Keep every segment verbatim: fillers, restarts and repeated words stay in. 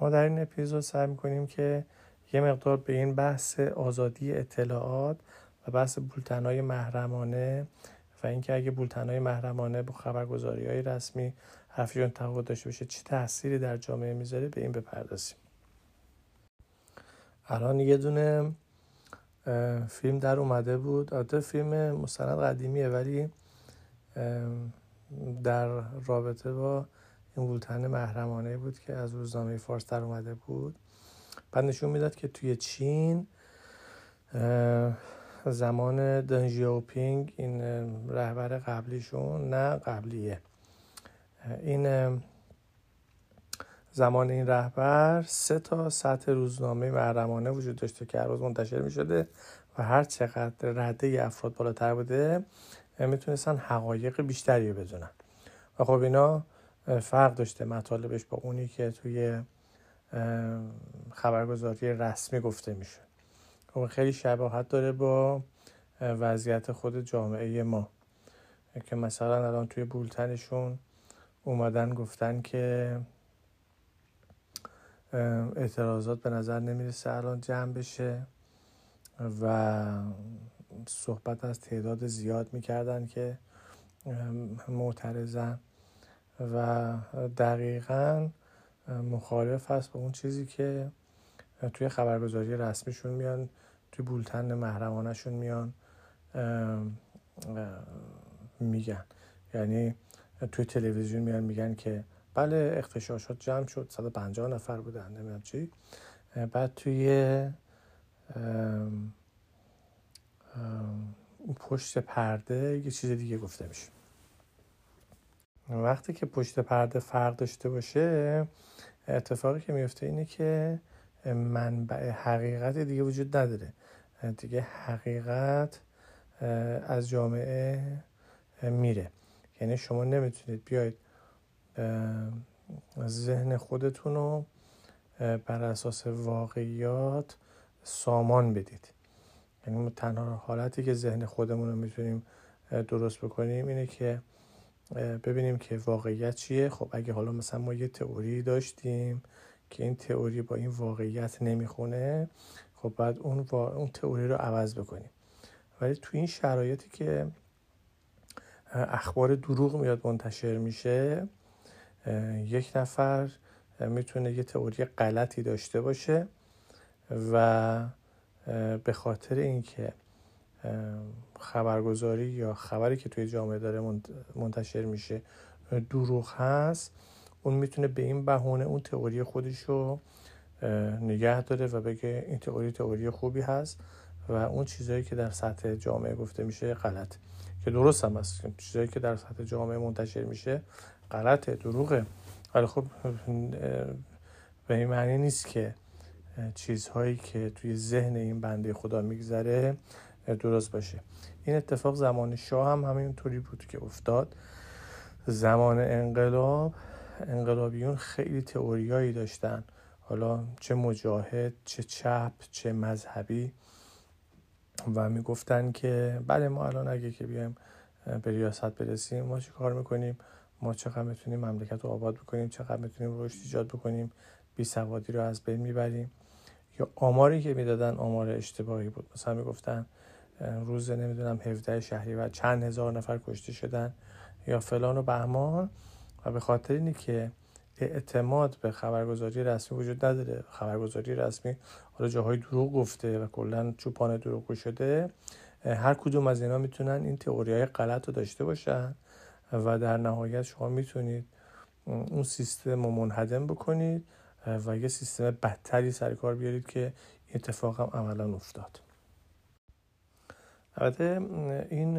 ما در این اپیزود سعی می‌کنیم که یه مقدار به این بحث آزادی اطلاعات و بحث بولتن‌های محرمانه و اینکه اگه بولتن‌های محرمانه با خبرگزاری‌های رسمی حرفشون تفاوت داشته باشه چه تأثیری در جامعه میذاره به این بپردازیم. الان یه دونه فیلم در اومده بود، البته فیلم مستند قدیمیه ولی در رابطه با این بولتن محرمانه بود که از روزنامه فارس در اومده بود. بعد نشون میداد که توی چین زمان دن ژیاوپینگ، این رهبر قبلیشون، نه قبلیه، این زمان این رهبر سه تا سطح روزنامه محرمانه وجود داشته که هر روز منتشر می شده و هر چقدر رده افراد بالاتر بوده می تونستن حقایق بیشتری بدونن و خب اینا فرق داشته مطالبش با اونی که توی خبرگزاری رسمی گفته می شود. خب خیلی شباهت داره با وضعیت خود جامعه ما که مثلا الان توی بولتنشون اومدن گفتن که اعتراضات به نظر نمیرسه الان جمع بشه و صحبت از تعداد زیاد میکردن که معترضن و دقیقاً مخالف هست با اون چیزی که توی خبرگزاری رسمیشون میان، توی بولتن محرمانهشون میان میگن، یعنی توی تلویزیون میان میگن که بله اغتشاشات جمع شد صد و پنجاه نفر بودن نمیدونم چی، بعد توی پشت پرده یه چیز دیگه گفته میشه. وقتی که پشت پرده فرق داشته باشه اتفاقی که میفته اینه که منبع حقیقت دیگه وجود نداره، دیگه حقیقت از جامعه میره، یعنی شما نمیتونید بیاید ذهن خودتون رو بر اساس واقعیات سامان بدید، یعنی ما تنها حالتی که ذهن خودمون رو میتونیم درست بکنیم اینه که ببینیم که واقعیت چیه. خب اگه حالا مثلا ما یه تئوری داشتیم که این تئوری با این واقعیت نمیخونه، خب بعد اون, وا... اون تئوری رو عوض بکنیم. ولی تو این شرایطی که اخبار دروغ میاد منتشر میشه، یک نفر میتونه یه تئوری غلطی داشته باشه و به خاطر اینکه خبرگزاری یا خبری که توی جامعه داره منتشر میشه دروغ هست، اون میتونه به این بهونه اون تئوری خودش رو نگه داره و بگه این تئوری تئوری خوبی هست و اون چیزایی که در سطح جامعه گفته میشه غلط، که درست هم هست، چیزایی که در سطح جامعه منتشر میشه غلطه، دروغه، ولی خب به این معنی نیست که چیزهایی که توی ذهن این بنده خدا میگذره درست باشه. این اتفاق زمان شاه هم همینطوری بود که افتاد. زمان انقلاب انقلابیون خیلی تئوریایی داشتن، حالا چه مجاهد چه چپ چه مذهبی، و میگفتن که بله ما الان اگه که بیایم به ریاست برسیم ما چه کار میکنیم، ما چقدر میتونیم مملکت رو آباد بکنیم، چقدر میتونیم رشد ایجاد بکنیم، بیسوادی رو از بین میبریم. یا آماری که میدادن آمار اشتباهی بود، مثلا میگفتن روز نمیدونم هفده شهریور چند هزار نفر کشته شدن یا فلان و بهمان، و به خاطر اینی که اعتماد به خبرگزاری رسمی وجود نداره، خبرگزاری رسمی حالا جاهای دروغ گفته و کلا چوپان دروغگو شده، هر کدوم از اینا میتونن این تئوری‌های غلط رو داشته باشن و در نهایت شما میتونید اون سیستم رو منهدم بکنید و یه سیستم بدتری سرکار بیارید که اتفاق هم عملا افتاد. البته این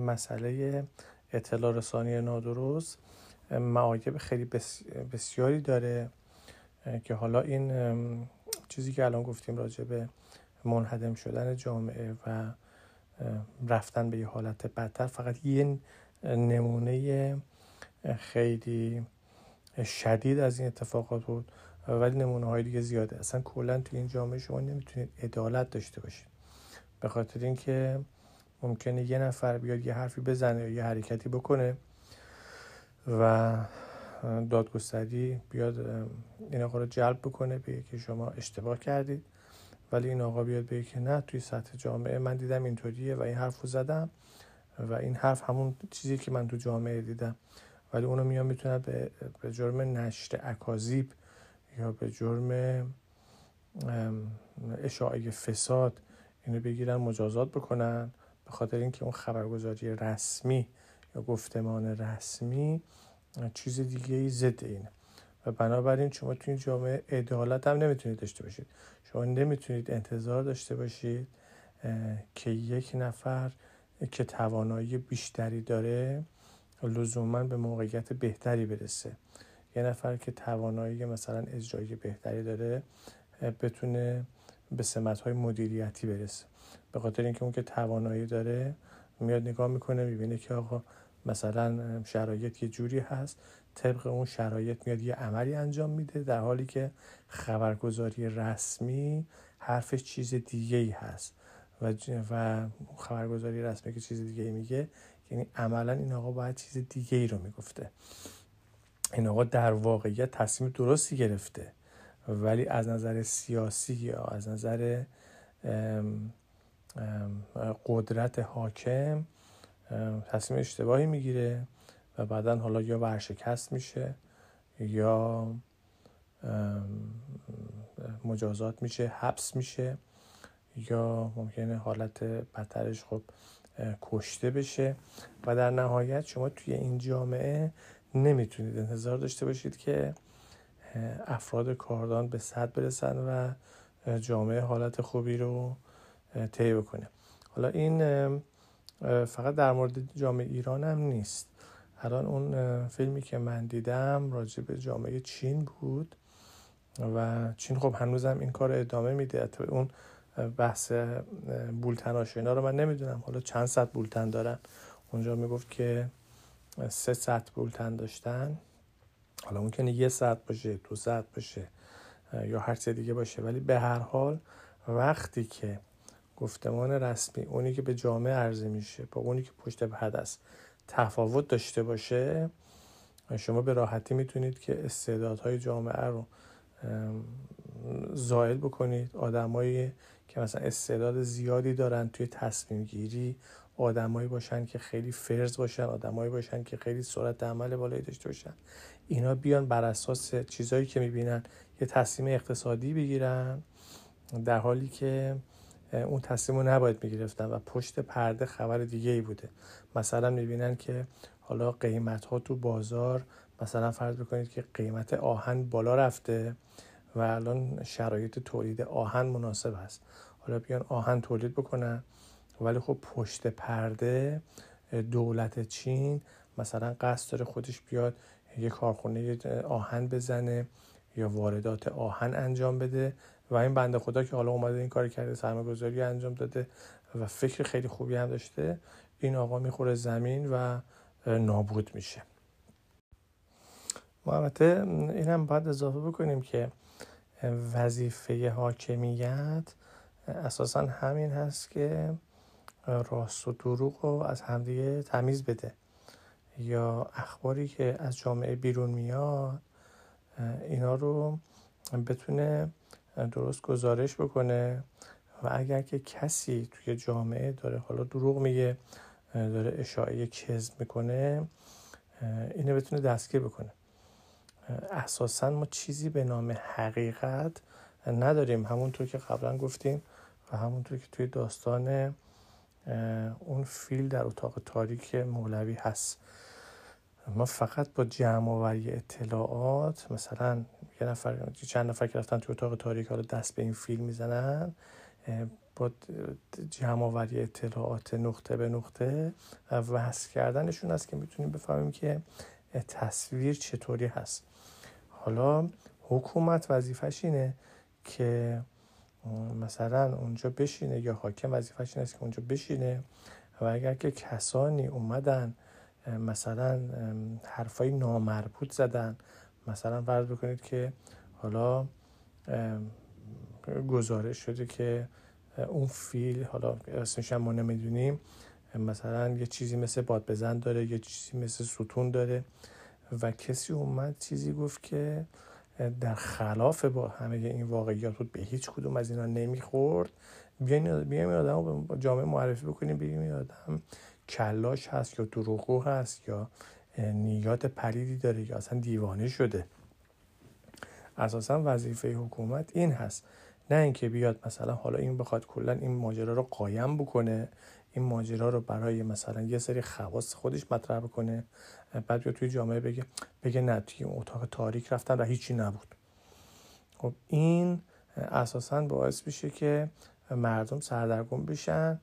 مسئله اطلاع رسانی نادرست معایب خیلی بسیاری داره که حالا این چیزی که الان گفتیم راجع به منهدم شدن جامعه و رفتن به یه حالت بدتر فقط یه نمونه خیلی شدید از این اتفاقات بود، ولی نمونه های دیگه زیاده. اصلا کلا توی این جامعه شما نمیتونید عدالت داشته باشید، به خاطر اینکه ممکنه یه نفر بیاد یه حرفی بزنه یا یه حرکتی بکنه و دادگستری بیاد این آقا رو جلب بکنه، بگه که شما اشتباه کردید، ولی این آقا بیاد بگه که نه توی سطح جامعه من دیدم اینطوریه و این حرف رو زدم و این حرف همون چیزی که من تو جامعه دیدم، ولی اونو میان میتونه به جرم نشر اکاذیب یا به جرم اشاعه فساد اینو بگیرن مجازات بکنن، به خاطر اینکه اون خبرگزاری رسمی یا گفتمان رسمی چیز دیگه‌ای ضد اینه و بنابراین شما توی این جامعه عدالت هم نمیتونید داشته باشید. شما نمیتونید انتظار داشته باشید که یک نفر که توانایی بیشتری داره لزوماً به موقعیت بهتری برسه. یه نفر که توانایی مثلا اجرایی بهتری داره بتونه به سمت‌های مدیریتی برسه، به خاطر اینکه اون که توانایی داره میاد نگاه میکنه میبینه که آقا مثلا شرایط یه جوری هست، طبق اون شرایط میاد یه عملی انجام میده، در حالی که خبرگزاری رسمی حرفش چیز دیگه‌ای هست و و خبرگزاری رسمی که چیز دیگه‌ای میگه یعنی عملا این آقا باید چیز دیگه‌ای رو میگفته. این آقا در واقعیت تصمیم درستی گرفته، ولی از نظر سیاسی یا از نظر قدرت حاکم تصمیم اشتباهی میگیره و بعدن حالا یا ورشکست میشه یا مجازات میشه، حبس میشه، یا ممکنه حالت بدترش خب کشته بشه و در نهایت شما توی این جامعه نمیتونید انتظار داشته باشید که افراد کاردان به صد برسن و جامعه حالت خوبی رو طی بکنه. حالا این فقط در مورد جامعه ایران هم نیست. الان اون فیلمی که من دیدم راجع به جامعه چین بود و چین خب هنوزم این کار ادامه میده. اون بحث بولتناش اینا رو من نمیدونم حالا چند صد بولتن دارن، اونجا میگفت که سه صد بولتن داشتن، حالا ممکنه یه صد باشه، دو صد باشه یا هر چیز دیگه باشه، ولی به هر حال وقتی که گفتمان رسمی اونی که به جامعه عرضه میشه با اونی که پشت پرده است تفاوت داشته باشه، شما به راحتی میتونید که استعدادهای جامعه رو زائل بکنید. آدمایی که مثلا استعداد زیادی دارن توی تصمیم گیری، آدمایی باشن که خیلی فرض باشن، آدمایی باشن که خیلی سرعت عمل بالایی داشته باشن، اینا بیان بر اساس چیزایی که میبینن یه تصمیم اقتصادی بگیرن، در حالی که اون تصمیم رو نباید میگرفتن و پشت پرده خبر دیگه ای بوده. مثلا میبینن که حالا قیمت ها تو بازار، مثلا فرض بکنید که قیمت آهن بالا رفته و الان شرایط تولید آهن مناسب هست، حالا بیان آهن تولید بکنن، ولی خب پشت پرده دولت چین مثلا قصد داره خودش بیاد یه کارخونه آهن بزنه یا واردات آهن انجام بده و این بنده خدا که حالا اومده این کار کرده، سرمایه‌گذاری انجام داده و فکر خیلی خوبی هم داشته، این آقا میخوره زمین و نابود میشه. البته این هم باید اضافه بکنیم که وظیفه حاکمیت اساساً همین هست که راست و دروغ رو از همدیگه تمیز بده، یا اخباری که از جامعه بیرون میاد اینا رو بتونه درست گزارش بکنه و اگر که کسی توی جامعه داره حالا دروغ میگه، داره اشاعه کذب میکنه، اینو بتونه دستگیر بکنه. اساساً ما چیزی به نام حقیقت نداریم، همونطور که قبلا گفتیم و همونطور که توی داستان اون فیل در اتاق تاریک مولوی هست، ما فقط با جمع آوری اطلاعات، مثلا یه نفر چند نفر که رفتن توی اتاق تاریک حالا دست به این فیل میزنن، با جمع آوری اطلاعات نقطه به نقطه و وصل کردنشون است که میتونیم بفهمیم که تصویر چطوری هست. حالا حکومت وظیفه‌ش اینه که مثلا اونجا بشینه، یا حاکم وظیفه‌ش اینه که اونجا بشینه و اگر که کسانی اومدن مثلا حرفای نامربوط زدن، مثلا فرض بکنید که حالا گزارش شده که اون فیل، حالا اسمش هم ما نمیدونیم، مثلا یه چیزی مثل بادبزن داره، یه چیزی مثل ستون داره و کسی اومد چیزی گفت که در خلاف با همه این واقعیات بود، به هیچ کدوم از اینا نمیخورد. بیاین بیاین آدمو به جامعه معرفی بکنیم، بگیم این آدم کلاش هست یا دروغگو هست یا نیات پلیدی داره یا اصلا دیوانه شده. اساسا وظیفه حکومت این هست، نه اینکه بیاد مثلا حالا این بخواد کلا این ماجرا رو قایم بکنه، این ماجرا رو برای مثلا یه سری خواص خودش مطرح بکنه، بعد بیا توی جامعه بگه بگه نه توی اتاق تاریک رفتن و هیچی نبود. خب این اساسا باعث میشه که مردم سردرگم بشن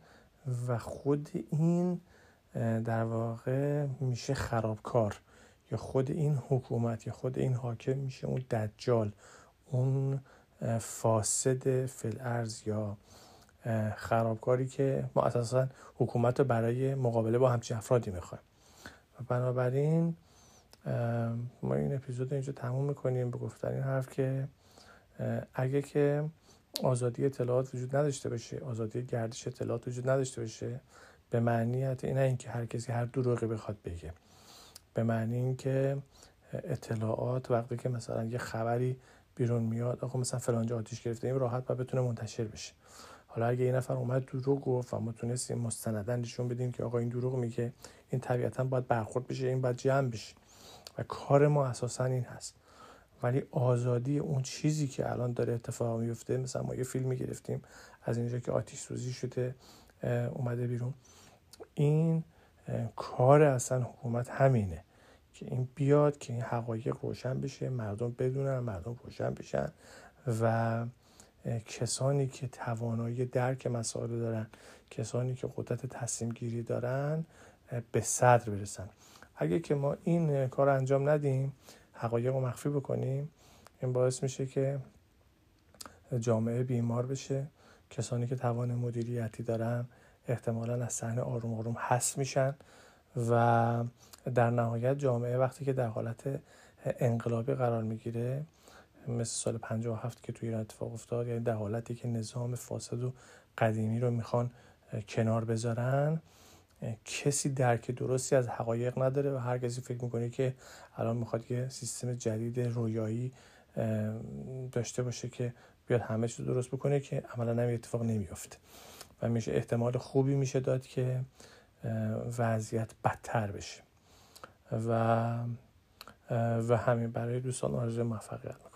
و خود این در واقع میشه خرابکار، یا خود این حکومت یا خود این حاکم میشه اون دجال، اون فاسد فی الارض یا خرابکاری که ما اساسا حکومت رو برای مقابله با همچین افرادی میخوایم. و بنابراین ما این اپیزود رو اینجا تموم میکنیم به گفتن این حرف که اگه که آزادی اطلاعات وجود نداشته باشه، آزادی گردش اطلاعات وجود نداشته باشه، به معنی این نه اینکه هر کسی هر دروغی بخواد بگه، به معنی اینکه اطلاعات وقتی که مثلا یه خبری بیرون میاد، آقا مثلا فلانجا آتیش گرفته، این راحت و بتونه منتشر بشه. حالا اگه این نفر اومد دروغ گفت و ما تونستیم مستنداً نشون بدیم که آقا این دروغ میگه، این طبیعتاً باید برخورد بشه، این باید جمع بشه و کار ما اساساً این هست. ولی آزادی اون چیزی که الان داره اتفاق میفته، مثلا ما یه فیلمی گرفتیم از اینجا که آتش سوزی شده اومده بیرون، این کار اصلا حکومت همینه که این بیاد که این حقایق روشن بشه، مردم بدونن، مردم روشن بشن و کسانی که توانایی درک مسائل دارن، کسانی که قدرت تصمیم گیری دارن به صدر برسن. اگه که ما این کار انجام ندیم، حقایق رو مخفی بکنیم، این باعث میشه که جامعه بیمار بشه. کسانی که توان مدیریتی دارن احتمالاً از صحنه آروم آروم حذف میشن و در نهایت جامعه وقتی که در حالت انقلابی قرار میگیره، مثل سال پنجاه و هفت که توی ایران اتفاق افتاد، یعنی در حالتی که نظام فاسد و قدیمی رو میخوان کنار بذارن، کسی درک درستی از حقایق نداره و هر کسی فکر میکنه که الان میخواد یه سیستم جدید رویایی داشته باشه که بیاد همه چیز درست بکنه، که عملا هم اتفاق نمیافته و میشه احتمال خوبی میشه داد که وضعیت بدتر بشه. و و همین برای دوستان آرزوی موفقیت.